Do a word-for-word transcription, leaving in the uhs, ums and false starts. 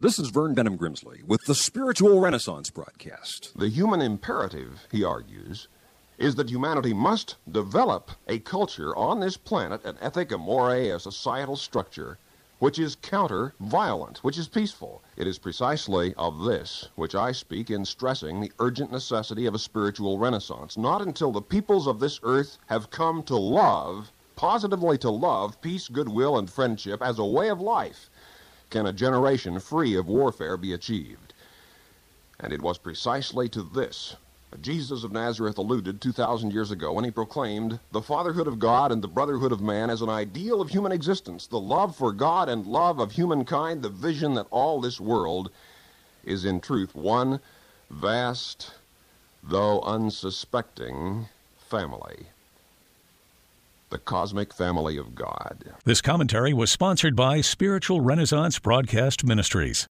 This is Vern Benham Grimsley with the Spiritual Renaissance Broadcast. The human imperative, he argues, is that humanity must develop a culture on this planet, an ethic, a moray, a societal structure, which is counter-violent, which is peaceful. It is precisely of this which I speak in stressing the urgent necessity of a spiritual renaissance. Not until the peoples of this earth have come to love, positively to love, peace, goodwill, and friendship as a way of life, can a generation free of warfare be achieved. And it was precisely to this that Jesus of Nazareth alluded two thousand years ago when he proclaimed the fatherhood of God and the brotherhood of man as an ideal of human existence, the love for God and love of humankind, the vision that all this world is in truth one vast, though unsuspecting, family. The cosmic family of God. This commentary was sponsored by Spiritual Renaissance Broadcast Ministries.